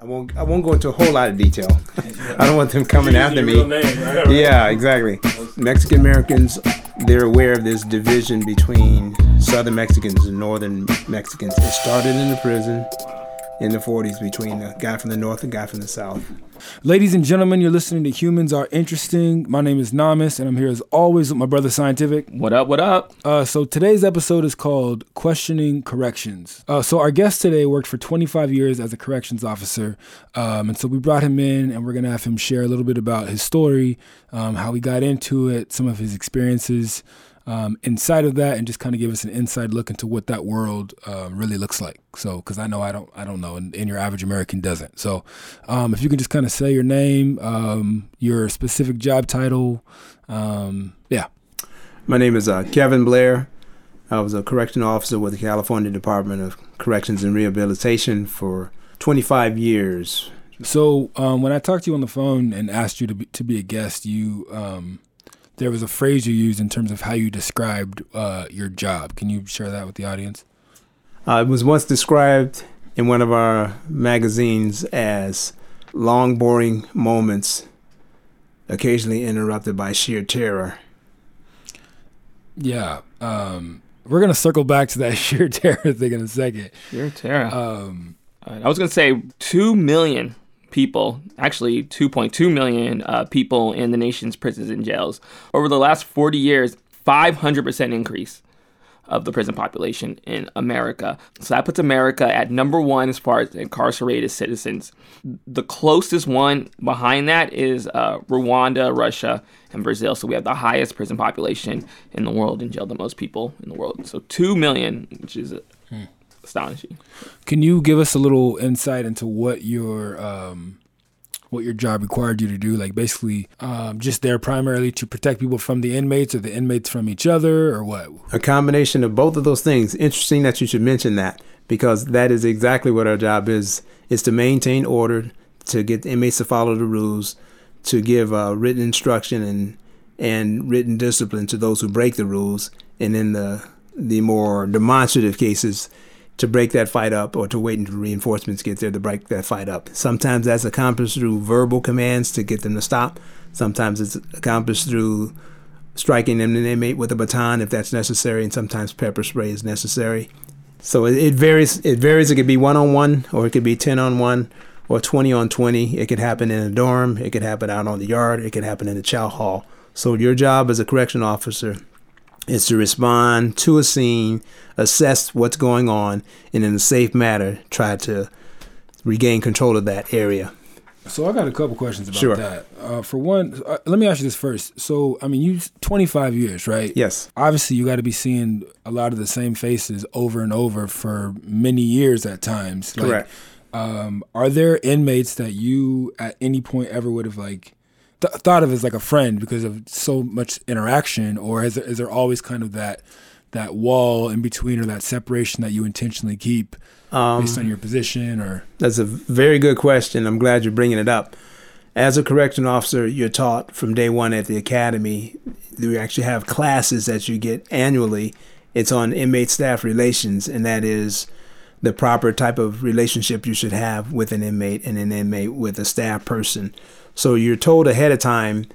I won't go into a whole lot of detail. I don't want them coming after me. Yeah, exactly. Mexican Americans, they're aware of this division between Southern Mexicans and Northern Mexicans. It started in the prison in the 40s between a guy from the North and a guy from the South. Ladies and gentlemen, you're listening to Humans Are Interesting. My name is Namas, and I'm here as always with my brother Scientific. What up, what up? So today's episode is called Questioning Corrections. So our guest today worked for 25 years as a corrections officer. And so we brought him in, and we're going to have him share a little bit about his story, how he got into it, some of his experiences inside of that, and just kind of give us an inside look into what that world really looks like. So, because I know I don't know, and your average American doesn't. So, if you can just kind of say your name, your specific job title, yeah. My name is Kevin Blair. I was a correctional officer with the California Department of Corrections and Rehabilitation for 25 years. So, when I talked to you on the phone and asked you to be a guest, you there was a phrase you used in terms of how you described your job. Can you share that with the audience? It was once described in one of our magazines as long, boring moments, occasionally interrupted by sheer terror. Yeah. We're going to circle back to that sheer terror thing in a second. Sheer terror. I was going to say 2 million people, actually 2.2 million people in the nation's prisons and jails. Over the last 40 years, 500% increase of the prison population in America. So that puts America at number one as far as incarcerated citizens. The closest one behind that is Rwanda, Russia, and Brazil. So we have the highest prison population in the world and jail the most people in the world. So 2 million, which is astonishing. Can you give us a little insight into what your job required you to do? Like basically, just there primarily to protect people from the inmates or the inmates from each other, or what? A combination of both of those things. Interesting that you should mention that, because that is exactly what our job is to maintain order, to get the inmates to follow the rules, to give written instruction and written discipline to those who break the rules. And in the more demonstrative cases, to break that fight up or to wait until reinforcements get there to break that fight up. Sometimes that's accomplished through verbal commands to get them to stop. Sometimes it's accomplished through striking an inmate with a baton if that's necessary, and sometimes pepper spray is necessary. So it varies. It varies. It could be 1-on-1 or it could be 10-on-1 or 20-on-20. It could happen in a dorm. It could happen out on the yard. It could happen in the chow hall. So your job as a correction officer is to respond to a scene, assess what's going on, and in a safe manner, try to regain control of that area. So I got a couple questions about that. For one, let me ask you this first. So, I mean, you 25 years, right? Yes. Obviously, you got to be seeing a lot of the same faces over and over for many years at times. Like, correct. Are there inmates that you at any point ever would have, like, thought of as like a friend because of so much interaction, or is there always kind of that wall in between or that separation that you intentionally keep based on your position? Or that's a very good question. I'm glad you're bringing it up. As a correction officer, you're taught from day one at the academy. We actually have classes that you get annually. It's on inmate-staff relations, and that is the proper type of relationship you should have with an inmate and an inmate with a staff person. So you're told ahead of time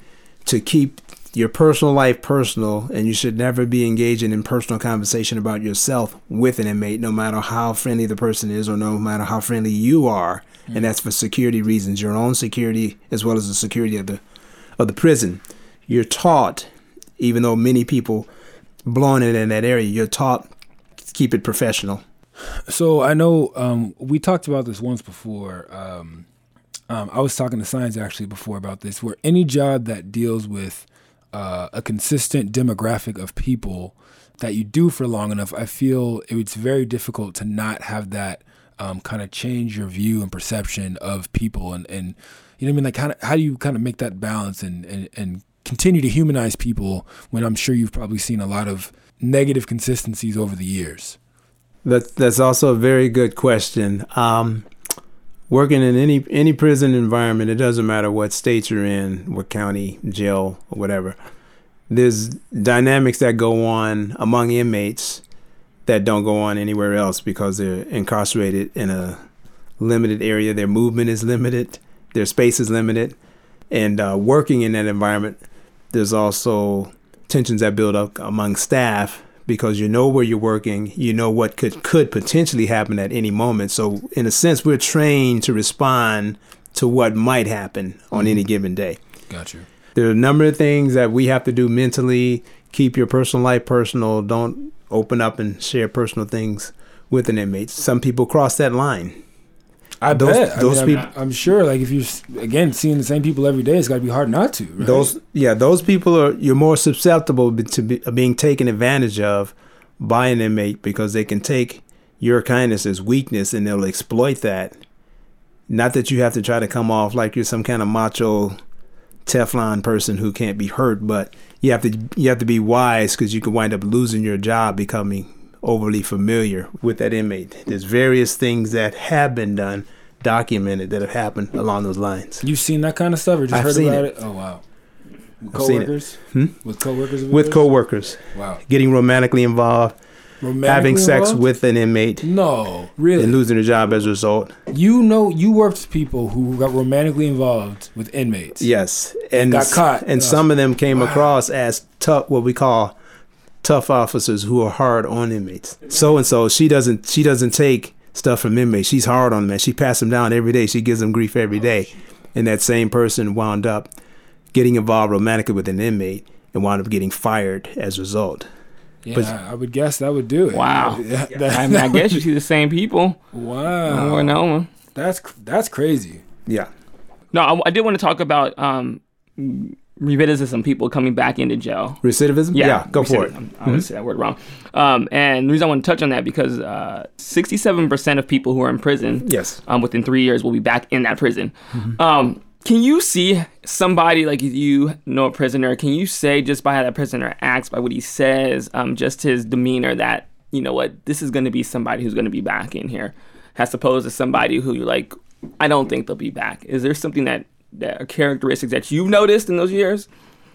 to keep your personal life personal, and you should never be engaging in personal conversation about yourself with an inmate, no matter how friendly the person is or no matter how friendly you are. Mm-hmm. And that's for security reasons, your own security as well as the security of the prison. You're taught, even though many people blown it in that area, you're taught to keep it professional. So I know we talked about this once before. I was talking to Science actually before about this, where any job that deals with a consistent demographic of people that you do for long enough, I feel it's very difficult to not have that kind of change your view and perception of people. And you know what I mean? Like how do you kind of make that balance and continue to humanize people when I'm sure you've probably seen a lot of negative consistencies over the years? That's also a very good question. Working in any prison environment, it doesn't matter what state you're in, what county, jail, or whatever. There's dynamics that go on among inmates that don't go on anywhere else because they're incarcerated in a limited area. Their movement is limited. Their space is limited. And working in that environment, there's also tensions that build up among staff because you know where you're working. You know what could potentially happen at any moment. So in a sense, we're trained to respond to what might happen on any given day. Gotcha. There are a number of things that we have to do mentally. Keep your personal life personal. Don't open up and share personal things with an inmate. Some people cross that line. I bet. I'm sure, like, if you're, again, seeing the same people every day, it's got to be hard not to, right? Those people are, you're more susceptible to being taken advantage of by an inmate because they can take your kindness as weakness and they'll exploit that. Not that you have to try to come off like you're some kind of macho Teflon person who can't be hurt, but you have to be wise because you can wind up losing your job becoming overly familiar with that inmate. There's various things that have been done, documented, that have happened along those lines. You've seen that kind of stuff, or just heard about it? Oh wow! Coworkers? With coworkers? Wow! Getting romantically involved. Having sex with an inmate. No, really. And losing their job as a result. You know, you worked with people who got romantically involved with inmates. Yes. And got caught. And some of them came across as tough, what we call tough officers who are hard on inmates. So-and-so, she doesn't take stuff from inmates. She's hard on them. She passes them down every day. She gives them grief every day. And that same person wound up getting involved romantically with an inmate and wound up getting fired as a result. Yeah, but I would guess that would do it. Wow. I guess you see the same people. Wow. Over and over. That's crazy. Yeah. No, I did want to talk about recidivism, people coming back into jail. Recidivism? Yeah, go for it. I always say that word wrong. And the reason I want to touch on that because 67% of people who are in prison within 3 years will be back in that prison. Mm-hmm. Can you see somebody, like, if you know a prisoner, can you say just by how that prisoner acts, by what he says, just his demeanor, that, you know what, this is going to be somebody who's going to be back in here, as opposed to somebody who you're like, I don't think they'll be back. Is there something that characteristics that you've noticed in those years?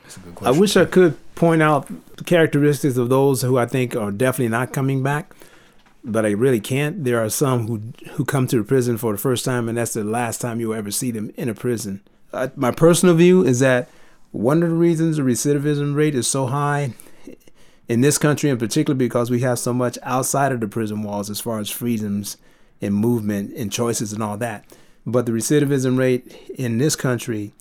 That's a good question. I wish I could point out characteristics of those who I think are definitely not coming back, but I really can't. There are some who come to the prison for the first time, and that's the last time you'll ever see them in a prison. My personal view is that one of the reasons the recidivism rate is so high in this country in particular because we have so much outside of the prison walls as far as freedoms and movement and choices and all that. But the recidivism rate in this country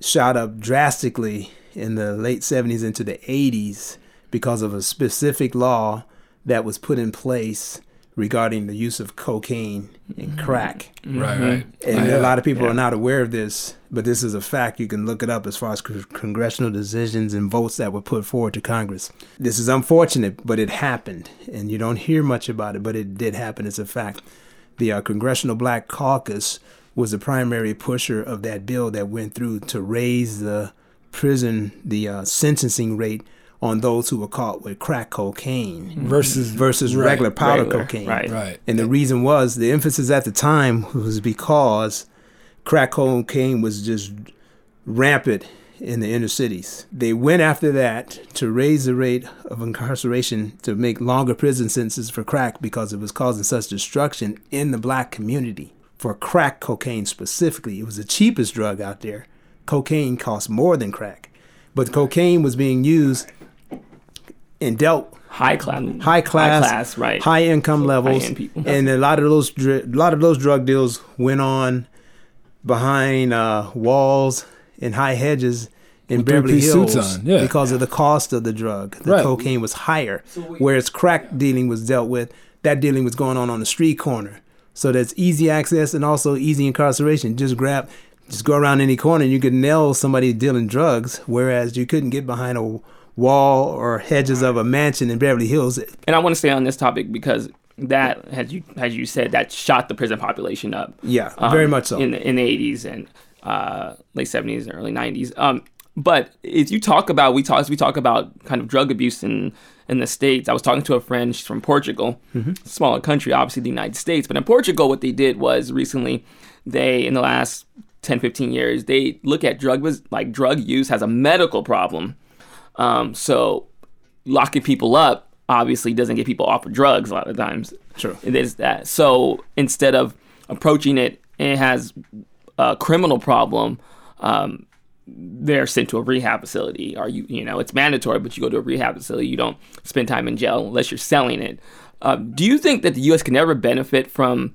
shot up drastically in the late 70s into the 80s because of a specific law that was put in place regarding the use of cocaine and crack. Mm-hmm. Right. And a lot of people are not aware of this, but this is a fact. You can look it up as far as congressional decisions and votes that were put forward to Congress. This is unfortunate, but it happened. And you don't hear much about it, but it did happen. It's a fact. The Congressional Black Caucus was the primary pusher of that bill that went through to raise the prison, the sentencing rate on those who were caught with crack cocaine versus regular powder cocaine. Right. And the reason was, the emphasis at the time was because crack cocaine was just rampant in the inner cities. They went after that to raise the rate of incarceration to make longer prison sentences for crack because it was causing such destruction in the black community. For crack cocaine specifically, it was the cheapest drug out there. Cocaine costs more than crack. But cocaine was being used and dealt high class, right? High income levels, high-end people. And a lot of those drug deals went on behind walls and high hedges in Beverly Hills because of the cost of the drug. The cocaine was higher, whereas crack dealing was dealt with. That dealing was going on the street corner, so that's easy access and also easy incarceration. Just go around any corner and you could nail somebody dealing drugs, whereas you couldn't get behind a wall or hedges of a mansion in Beverly Hills. And I want to stay on this topic because that, as you said, that shot the prison population up. Yeah, very much so. In the 80s and late 70s and early 90s. But if you talk about, we talk about kind of drug abuse in the States. I was talking to a friend, she's from Portugal, smaller country, obviously the United States. But in Portugal, what they did was recently, in the last 10, 15 years, they look at drug use as a medical problem. So locking people up obviously doesn't get people off of drugs a lot of times. True. It is that. So instead of approaching it and has a criminal problem, they're sent to a rehab facility. Or you know, it's mandatory, but you go to a rehab facility. You don't spend time in jail unless you're selling it. Do you think that the U.S. can ever benefit from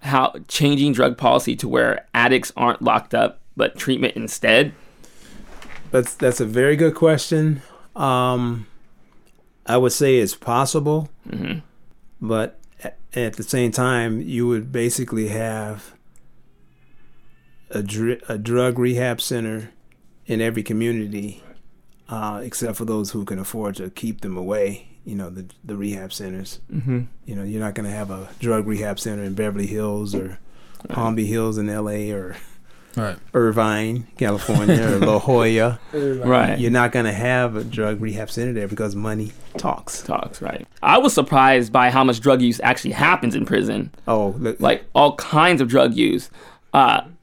how changing drug policy to where addicts aren't locked up, but treatment instead? That's a very good question. I would say it's possible, mm-hmm. but at the same time, you would basically have a drug rehab center in every community, except for those who can afford to keep them away. You know, the rehab centers. Mm-hmm. You know, you're not going to have a drug rehab center in Beverly Hills or Palm Beach Hills in L.A. or Irvine, California, or La Jolla. Right. You're not going to have a drug rehab center there because money talks. I was surprised by how much drug use actually happens in prison. Oh. Like, all kinds of drug use. I'm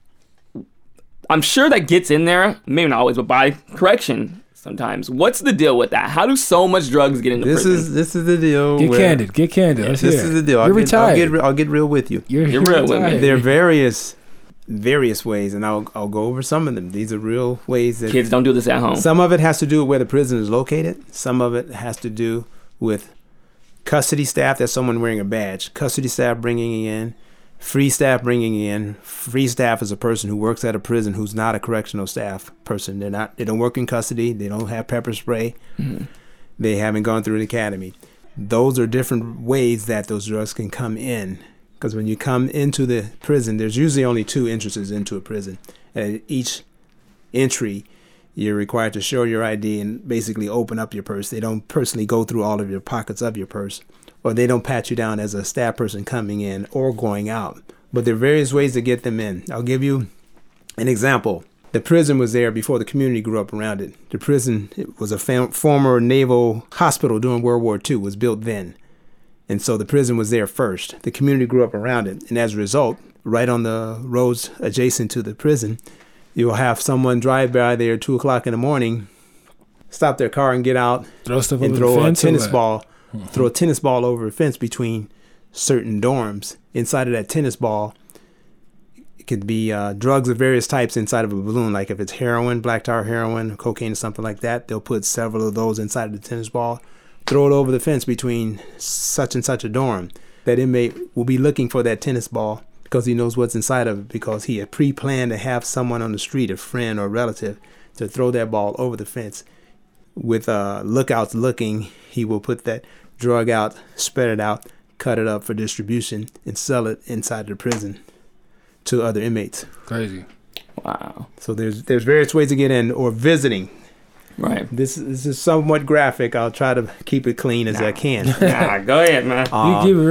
sure that gets in there, maybe not always, but by correction sometimes. What's the deal with that? How do so much drugs get into prison? This is the deal. Get candid. This is the deal. You're retired. I'll get real with you. You're real retired. With me. There are various ways, and I'll go over some of them. These are real ways that kids don't do this at home. Some of it has to do with where the prison is located. Some of it has to do with custody staff. That's someone wearing a badge. Custody staff bringing in, free staff bringing in. Free staff is a person who works at a prison who's not a correctional staff person. They don't work in custody. They don't have pepper spray. Mm-hmm. They haven't gone through an academy. Those are different ways that those drugs can come in. Because when you come into the prison, there's usually only two entrances into a prison. At each entry, you're required to show your ID and basically open up your purse. They don't personally go through all of your pockets of your purse, or they don't pat you down as a staff person coming in or going out. But there are various ways to get them in. I'll give you an example. The prison was there before the community grew up around it. The prison was a former naval hospital during World War II, was built then. And so the prison was there first. The community grew up around it. And as a result, right on the roads adjacent to the prison, you'll have someone drive by there at 2 o'clock in the morning, stop their car and get out, throw a tennis ball over a fence between certain dorms. Inside of that tennis ball, it could be drugs of various types inside of a balloon. Like if it's heroin, black tar heroin, cocaine, or something like that, they'll put several of those inside of the tennis ball. Throw it over the fence between such and such a dorm. That inmate will be looking for that tennis ball because he knows what's inside of it, because he had pre-planned to have someone on the street, a friend or relative, to throw that ball over the fence. With lookouts looking, he will put that drug out, spread it out, cut it up for distribution, and sell it inside the prison to other inmates. Crazy. Wow. So there's various ways to get in, or visiting. Right. This is somewhat graphic. I'll try to keep it clean as I can. Go ahead, man. You keep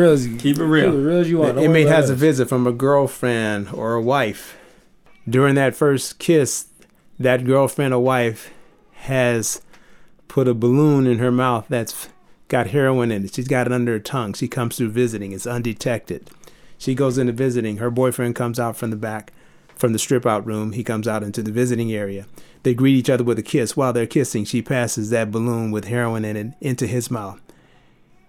it real. As you want. The inmate has a visit from a girlfriend or a wife. During that first kiss, that girlfriend or wife has put a balloon in her mouth that's got heroin in it. She's got it under her tongue. She comes through visiting. It's undetected. She goes into visiting. Her boyfriend comes out from the back. From the strip-out room, he comes out into the visiting area. They greet each other with a kiss. While they're kissing, she passes that balloon with heroin in it into his mouth.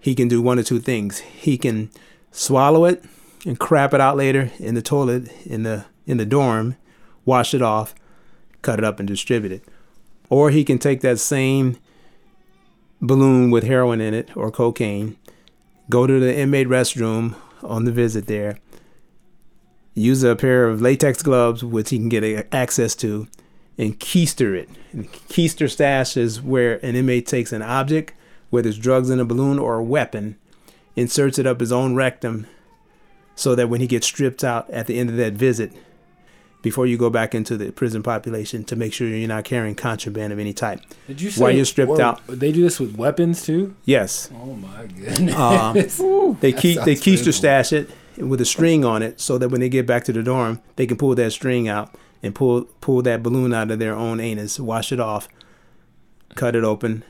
He can do one of two things. He can swallow it and crap it out later in the toilet in the dorm, wash it off, cut it up and distribute it. Or he can take that same balloon with heroin in it or cocaine, go to the inmate restroom on the visit there, use a pair of latex gloves, which he can get access to, and keister it. And keister stash is where an inmate takes an object, whether it's drugs in a balloon or a weapon, inserts it up his own rectum so that when he gets stripped out at the end of that visit, before you go back into the prison population, to make sure you're not carrying contraband of any type. Did you say while you're stripped out? They do this with weapons too? Yes. Oh my goodness. They keister stash it with a string on it so that when they get back to the dorm, they can pull that string out and pull that balloon out of their own anus, wash it off, cut it open,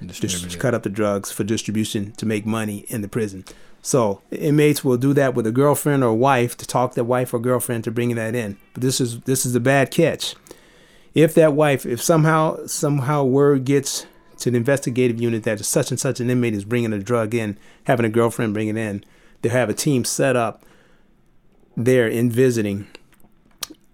cut up the drugs for distribution to make money in the prison. So inmates will do that with a girlfriend or wife to talk their wife or girlfriend to bringing that in. But this is the bad catch. If that wife, if somehow word gets to the investigative unit that such and such an inmate is bringing a drug in, having a girlfriend bring it in, they have a team set up there in visiting.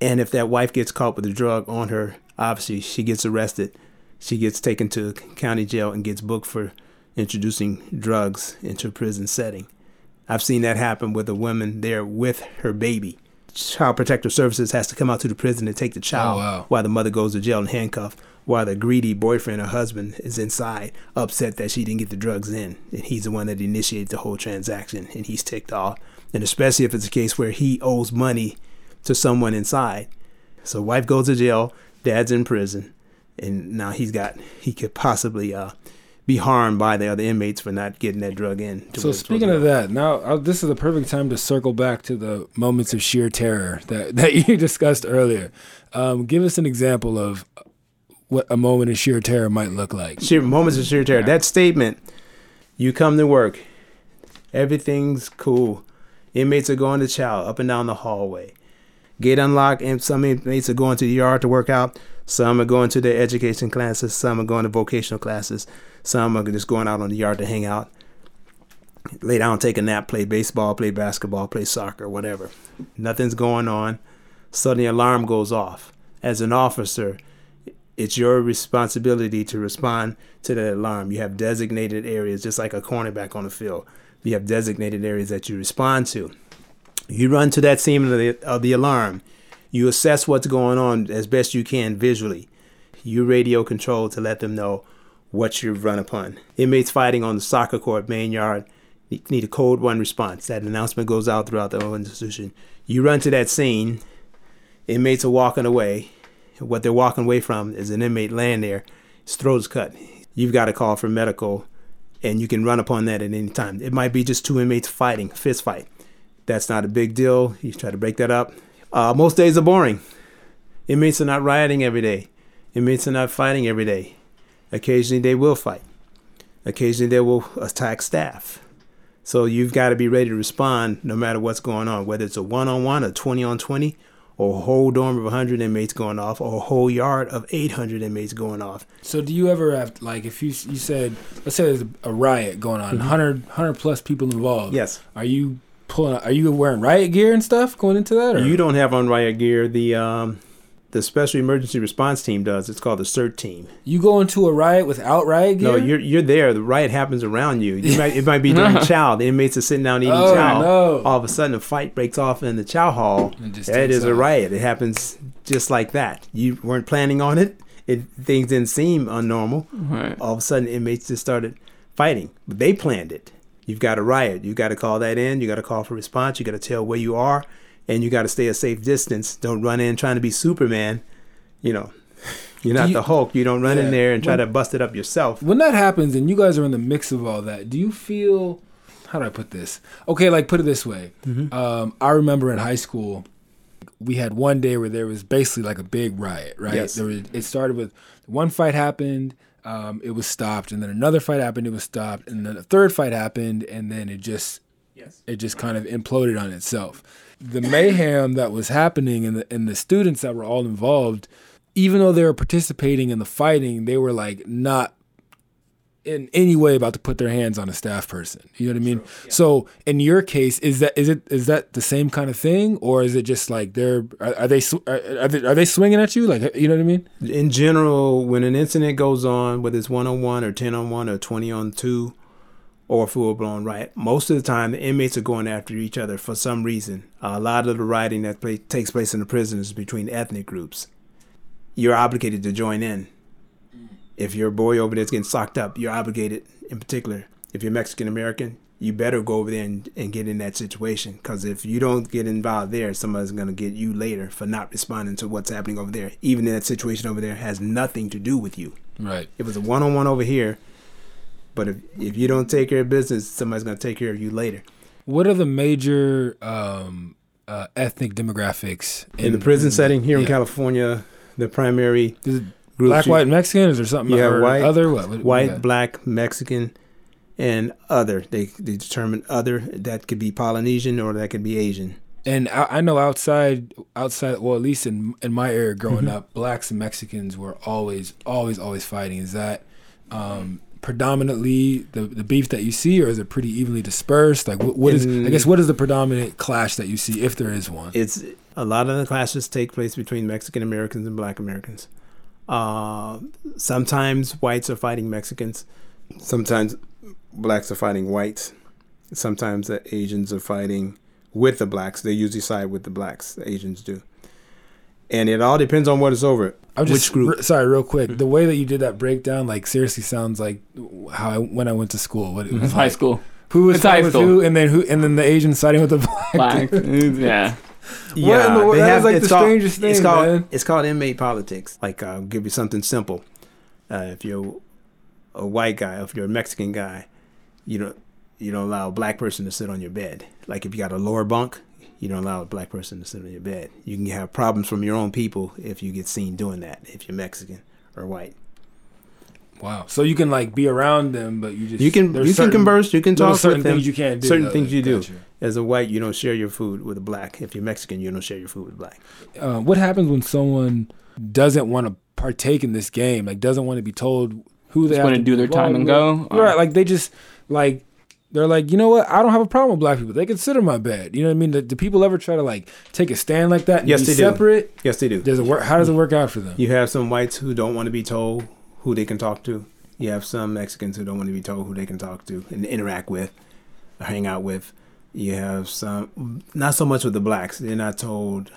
And if that wife gets caught with a drug on her, obviously she gets arrested. She gets taken to county jail and gets booked for introducing drugs into a prison setting. I've seen that happen with a woman there with her baby. Child Protective Services has to come out to the prison and take the child while the mother goes to jail and handcuffed, while the greedy boyfriend or husband is inside, upset that she didn't get the drugs in. And he's the one that initiated the whole transaction, and he's ticked off. And especially if it's a case where he owes money to someone inside. So wife goes to jail, dad's in prison, and now he could possibly be harmed by the other inmates for not getting that drug in. So speaking of that, now this is the perfect time to circle back to the moments of sheer terror that you discussed earlier. Give us an example of what a moment of sheer terror might look like. Moments of sheer terror. That statement, you come to work, everything's cool. Inmates are going to chow up and down the hallway. Gate unlocked, and some inmates are going to the yard to work out. Some are going to their education classes. Some are going to vocational classes. Some are just going out on the yard to hang out, lay down, take a nap, play baseball, play basketball, play soccer, whatever. Nothing's going on. Suddenly alarm goes off. As an officer, it's your responsibility to respond to that alarm. You have designated areas, just like a cornerback on the field. You have designated areas that you respond to. You run to that scene of the alarm. You assess what's going on as best you can visually. You radio control to let them know what you've run upon. Inmates fighting on the soccer court, main yard, need a code one response. That announcement goes out throughout the whole institution. You run to that scene. Inmates are walking away. What they're walking away from is an inmate laying there, his throat's cut. You've got to call for medical, and you can run upon that at any time. It might be just two inmates fighting, fist fight. That's not a big deal. You try to break that up. Most days are boring. Inmates are not rioting every day. Inmates are not fighting every day. Occasionally they will fight. Occasionally they will attack staff. So you've got to be ready to respond no matter what's going on, whether it's a one-on-one, a 20-on-20, or a whole dorm of 100 inmates going off, or a whole yard of 800 inmates going off. So do you ever have, like, if you said, let's say there's a riot going on, 100-plus people involved. Yes. Are you wearing riot gear and stuff going into that? Or? You don't have on riot gear. The Special Emergency Response Team does. It's called the CERT team. You go into a riot without riot gear? No, you're there. The riot happens around you. It might be during chow. The inmates are sitting down eating chow. No. All of a sudden, a fight breaks off in the chow hall. That is a riot. It happens just like that. You weren't planning on it. Things didn't seem unnormal. Right. All of a sudden, inmates just started fighting. But they planned it. You've got a riot. You've got to call that in. You've got to call for response. You've got to tell where you are. And you got to stay a safe distance. Don't run in trying to be Superman. You know, you're not the Hulk. You don't run in there and try to bust it up yourself. When that happens and you guys are in the mix of all that, do you feel... How do I put this? Okay, like put it this way. Mm-hmm. I remember in high school, we had one day where there was basically like a big riot, right? Yes. It started with one fight happened... it was stopped, and then another fight happened. It was stopped, and then a third fight happened, and then it just kind of imploded on itself. The mayhem that was happening, and the students that were all involved, even though they were participating in the fighting, they were like not in any way about to put their hands on a staff person. You know what I mean? Yeah. So in your case, is that the same kind of thing, or is it just like are they swinging at you? Like, you know what I mean? In general, when an incident goes on, whether it's 1-on-1 or 10-on-1 or 20-on-2 or full-blown riot, most of the time the inmates are going after each other for some reason. A lot of the rioting that takes place in the prison is between ethnic groups. You're obligated to join in. If your boy over there is getting socked up, you're obligated, in particular. If you're Mexican-American, you better go over there and get in that situation. Because if you don't get involved there, somebody's going to get you later for not responding to what's happening over there. Even that situation over there has nothing to do with you. Right. It was a one-on-one over here. But if you don't take care of business, somebody's going to take care of you later. What are the major ethnic demographics? In the prison setting here in California, the primary... Black, white, Mexican, or something? Yeah, white, other, what? White, black, Mexican, and other. They determine other. That could be Polynesian or that could be Asian. And I know outside, well, at least in my area growing up, blacks and Mexicans were always fighting. Is that predominantly the beef that you see, or is it pretty evenly dispersed? Like, what is the predominant clash that you see, if there is one? It's a lot of the clashes take place between Mexican Americans and Black Americans. Sometimes whites are fighting Mexicans. Sometimes blacks are fighting whites. Sometimes the Asians are fighting with the blacks. They usually side with the blacks. The Asians do. And it all depends on what is over. I'm just, which group? Sorry, real quick. The way that you did that breakdown, like, seriously sounds like when I went to school. What it was high school. Who was fighting with who, and then the Asians siding with the black. Yeah. Yeah, the that was like the strangest thing. It's called inmate politics. Like, I'll give you something simple. If you're a white guy, if you're a Mexican guy, you don't allow a black person to sit on your bed. Like, if you got a lower bunk, you don't allow a black person to sit on your bed. You can have problems from your own people if you get seen doing that, if you're Mexican or white. Wow. So you can, like, be around them, but you can converse, you can talk with them. Certain things you can't do. Certain things you do. As a white, you don't share your food with a black. If you're Mexican, you don't share your food with black. What happens when someone doesn't want to partake in this game? Like, doesn't want to be told who they want to do their time and go? Right. Like, they just, like, they're like, you know what? I don't have a problem with black people. They can sit on my bed. You know what I mean? Do people ever try to, like, take a stand like that and be separate? Yes, they do. How does it work out for them? You have some whites who don't want to be told who they can talk to. You have some Mexicans who don't want to be told who they can talk to and interact with or hang out with. You have some, not so much with the blacks. They're not told,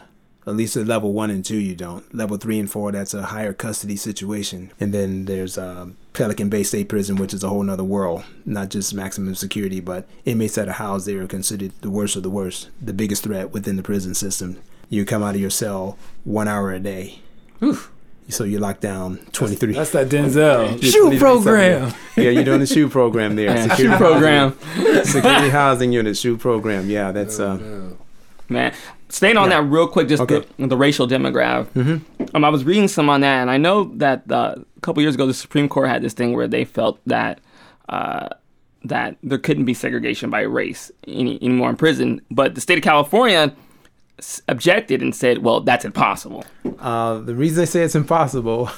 at least at level 1 and 2, you don't. Level 3 and 4, that's a higher custody situation. And then there's Pelican Bay State Prison, which is a whole nother world. Not just maximum security, but inmates that are housed there are considered the worst of the worst, the biggest threat within the prison system. You come out of your cell 1 hour a day. Oof. So you lock down 23. That's that Denzel. Shoe program. Yeah, you're doing the shoe program there. Yeah. Shoe program. Security housing unit, shoe program. Yeah, that's... Man, staying on that real quick, just the racial demographic. Mm-hmm. I was reading some on that, and I know that a couple years ago, the Supreme Court had this thing where they felt that there couldn't be segregation by race anymore in prison. But the state of California objected and said, well, that's impossible. The reason they say it's impossible,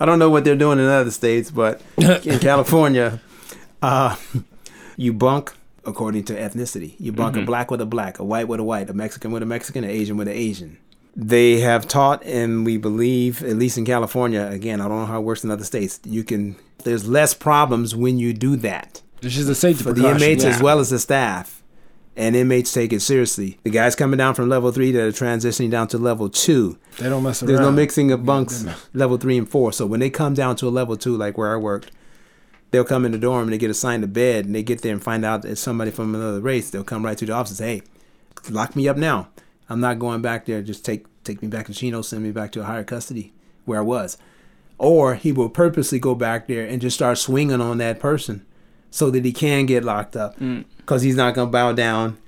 I don't know what they're doing in other states, but in California, you bunk according to ethnicity. You bunk a black with a black, a white with a white, a Mexican with a Mexican, an Asian with an Asian. They have taught, and we believe, at least in California, again, I don't know how it works in other states, there's less problems when you do that. This is a safety precaution. For the inmates as well as the staff. And inmates take it seriously. The guys coming down from level 3 that are transitioning down to level 2. They don't mess around. There's no mixing of bunks, level 3 and 4. So when they come down to a level 2, like where I worked, they'll come in the dorm and they get assigned a bed. And they get there and find out it's somebody from another race. They'll come right to the office and say, hey, lock me up now. I'm not going back there. Just take me back to Chino, send me back to a higher custody where I was. Or he will purposely go back there and just start swinging on that person so that he can get locked up. Mm. Because he's not going to bow down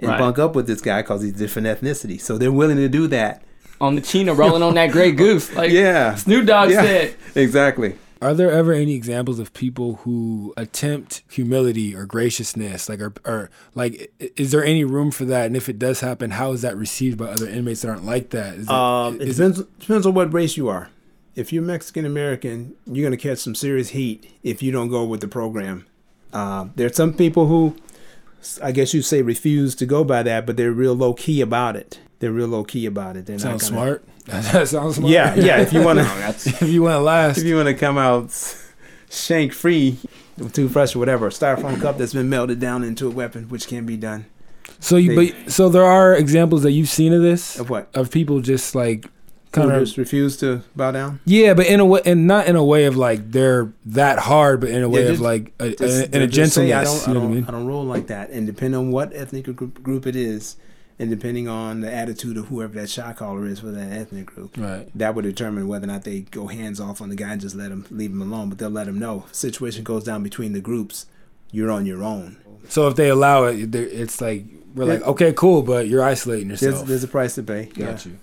and bunk up with this guy because he's different ethnicity. So they're willing to do that. On the Chino, rolling on that gray goose. Like Snoop Dogg said. Exactly. Are there ever any examples of people who attempt humility or graciousness? Like, or is there any room for that? And if it does happen, how is that received by other inmates that aren't like that? It depends on what race you are. If you're Mexican-American, you're going to catch some serious heat if you don't go with the program. There are some people who... I guess you say refuse to go by that, but they're real low key about it. They're sounds not gonna... smart. That sounds smart. Yeah. If you want to, if you want to come out shank free, toothbrush or whatever, styrofoam cup that's been melted down into a weapon, which can be done. So there are examples that you've seen of this. Of what? Of people just like kind of just refuse to bow down. Yeah, but in a way, and not in a way of like they're that hard, but in a way of like a gentleness. I don't roll like that. And depending on what ethnic group it is, and depending on the attitude of whoever that shot caller is for that ethnic group, right, that would determine whether or not they go hands off on the guy and just leave him alone. But they'll let him know. If the situation goes down between the groups, you're on your own. So if they allow it, it's like we're okay, cool, but you're isolating yourself. There's a price to pay. Got you.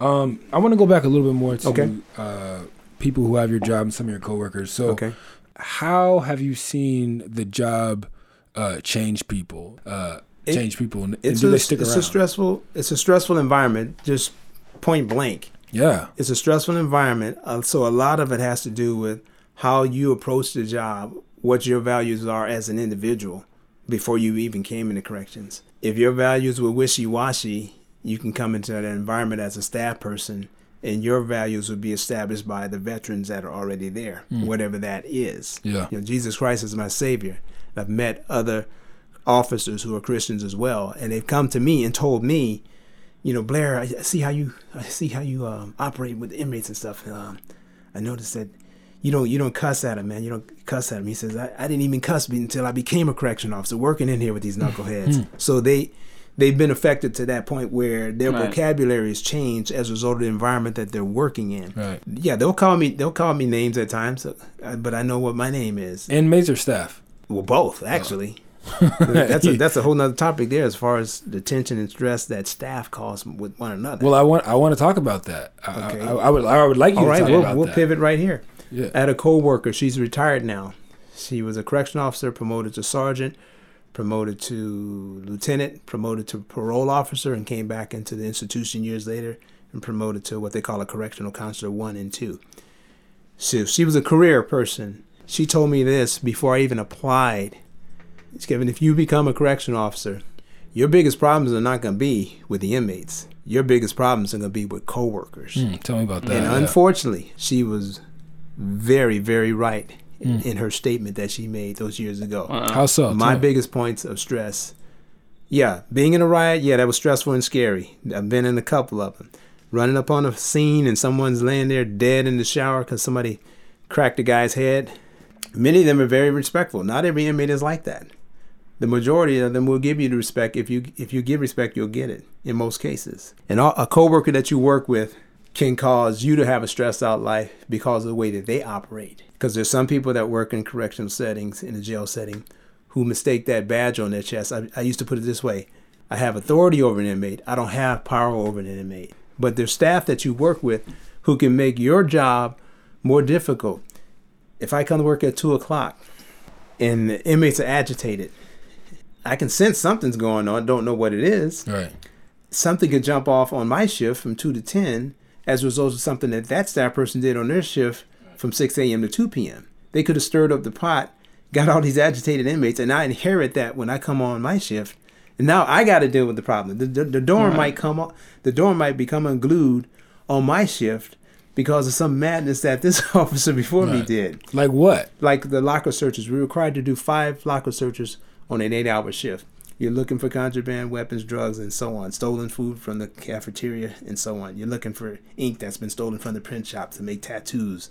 I want to go back a little bit more to people who have your job and some of your coworkers. So how have you seen the job change people? Do they stick around? It's a stressful environment, just point blank. Yeah. It's a stressful environment. So a lot of it has to do with how you approach the job, what your values are as an individual before you even came into corrections. If your values were wishy-washy, you can come into that environment as a staff person and your values would be established by the veterans that are already there, whatever that is. Yeah. You know, Jesus Christ is my Savior. I've met other officers who are Christians as well, and they've come to me and told me, you know, Blair, I see how you operate with the inmates and stuff. I noticed that you don't cuss at him, man. You don't cuss at him. He says, I didn't even cuss until I became a correction officer working in here with these knuckleheads. So they've been affected to that point where their vocabulary has changed as a result of the environment that they're working in. Right. Yeah, they'll call me names at times, but I know what my name is. Inmates or staff? Well, both, actually. That's a whole nother topic there as far as the tension and stress that staff cause with one another. Well, I want to talk about that. Okay. I would like you to talk about that. All right, we'll pivot right here. Yeah. I had a co-worker. She's retired now. She was a correction officer, promoted to sergeant, promoted to lieutenant, promoted to parole officer, and came back into the institution years later and promoted to what they call a correctional counselor 1 and 2. So she was a career person. She told me this before I even applied. Kevin, if you become a correction officer, your biggest problems are not going to be with the inmates. Your biggest problems are going to be with coworkers. Tell me about that. And unfortunately, she was very, very right in her statement that she made those years ago. How so? My biggest points of stress. Yeah, being in a riot, that was stressful and scary. I've been in a couple of them. Running up on a scene and someone's laying there dead in the shower because somebody cracked a guy's head. Many of them are very respectful. Not every inmate is like that. The majority of them will give you the respect. If you give respect, you'll get it in most cases. And a coworker that you work with can cause you to have a stressed out life because of the way that they operate. Because there's some people that work in correctional settings, in a jail setting, who mistake that badge on their chest. I used to put it this way. I have authority over an inmate. I don't have power over an inmate. But there's staff that you work with who can make your job more difficult. If I come to work at 2 o'clock and the inmates are agitated, I can sense something's going on, don't know what it is. Right. Something could jump off on my shift from 2 to 10 as a result of something that staff person did on their shift from 6 a.m. to 2 p.m. They could have stirred up the pot, got all these agitated inmates, and I inherit that when I come on my shift. And now I got to deal with the problem. The dorm might come on, the dorm might become unglued on my shift because of some madness that this officer before me did. Like what? Like the locker searches. We're required to do 5 locker searches on an 8-hour shift. You're looking for contraband, weapons, drugs, and so on. Stolen food from the cafeteria and so on. You're looking for ink that's been stolen from the print shop to make tattoos.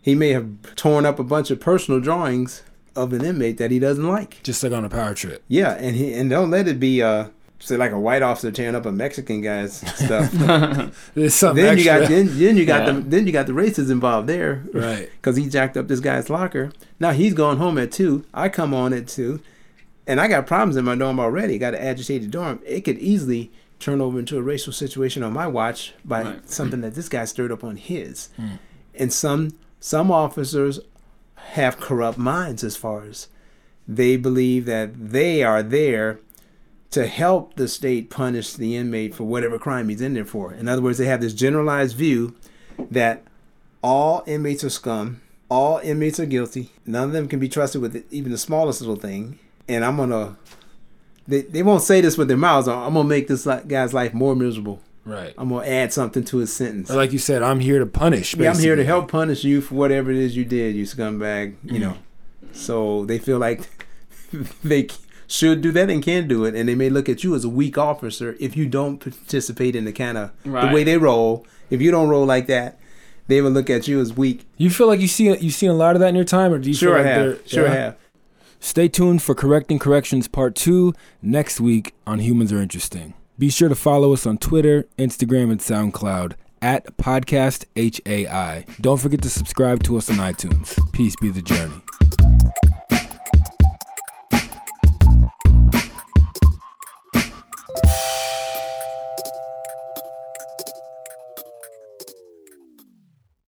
He may have torn up a bunch of personal drawings of an inmate that he doesn't like. Just like on a power trip. Yeah, and don't let it be... say like a white officer tearing up a Mexican guy's stuff. Then you got the racists involved there, right? Because he jacked up this guy's locker. Now he's going home at 2. I come on at 2, and I got problems in my dorm already. Got an agitated dorm. It could easily turn over into a racial situation on my watch by something that this guy stirred up on his. And some officers have corrupt minds as far as they believe that they are there to help the state punish the inmate for whatever crime he's in there for. In other words, they have this generalized view that all inmates are scum, all inmates are guilty, none of them can be trusted with even the smallest little thing, and I'm going to... They won't say this with their mouths. I'm going to make this guy's life more miserable. Right. I'm going to add something to his sentence. Or like you said, I'm here to punish, basically. Yeah, I'm here to help punish you for whatever it is you did, you scumbag, you know. So they feel like they... should do that and can do it, and they may look at you as a weak officer if you don't participate in the kind of the way they roll. If you don't roll like that, they will look at you as weak. You feel like you see a lot of that in your time, or do you? Sure, I have. Stay tuned for Correcting Corrections Part 2 next week on Humans Are Interesting. Be sure to follow us on Twitter, Instagram, and SoundCloud @PodcastHAI. Don't forget to subscribe to us on iTunes. Peace be the journey.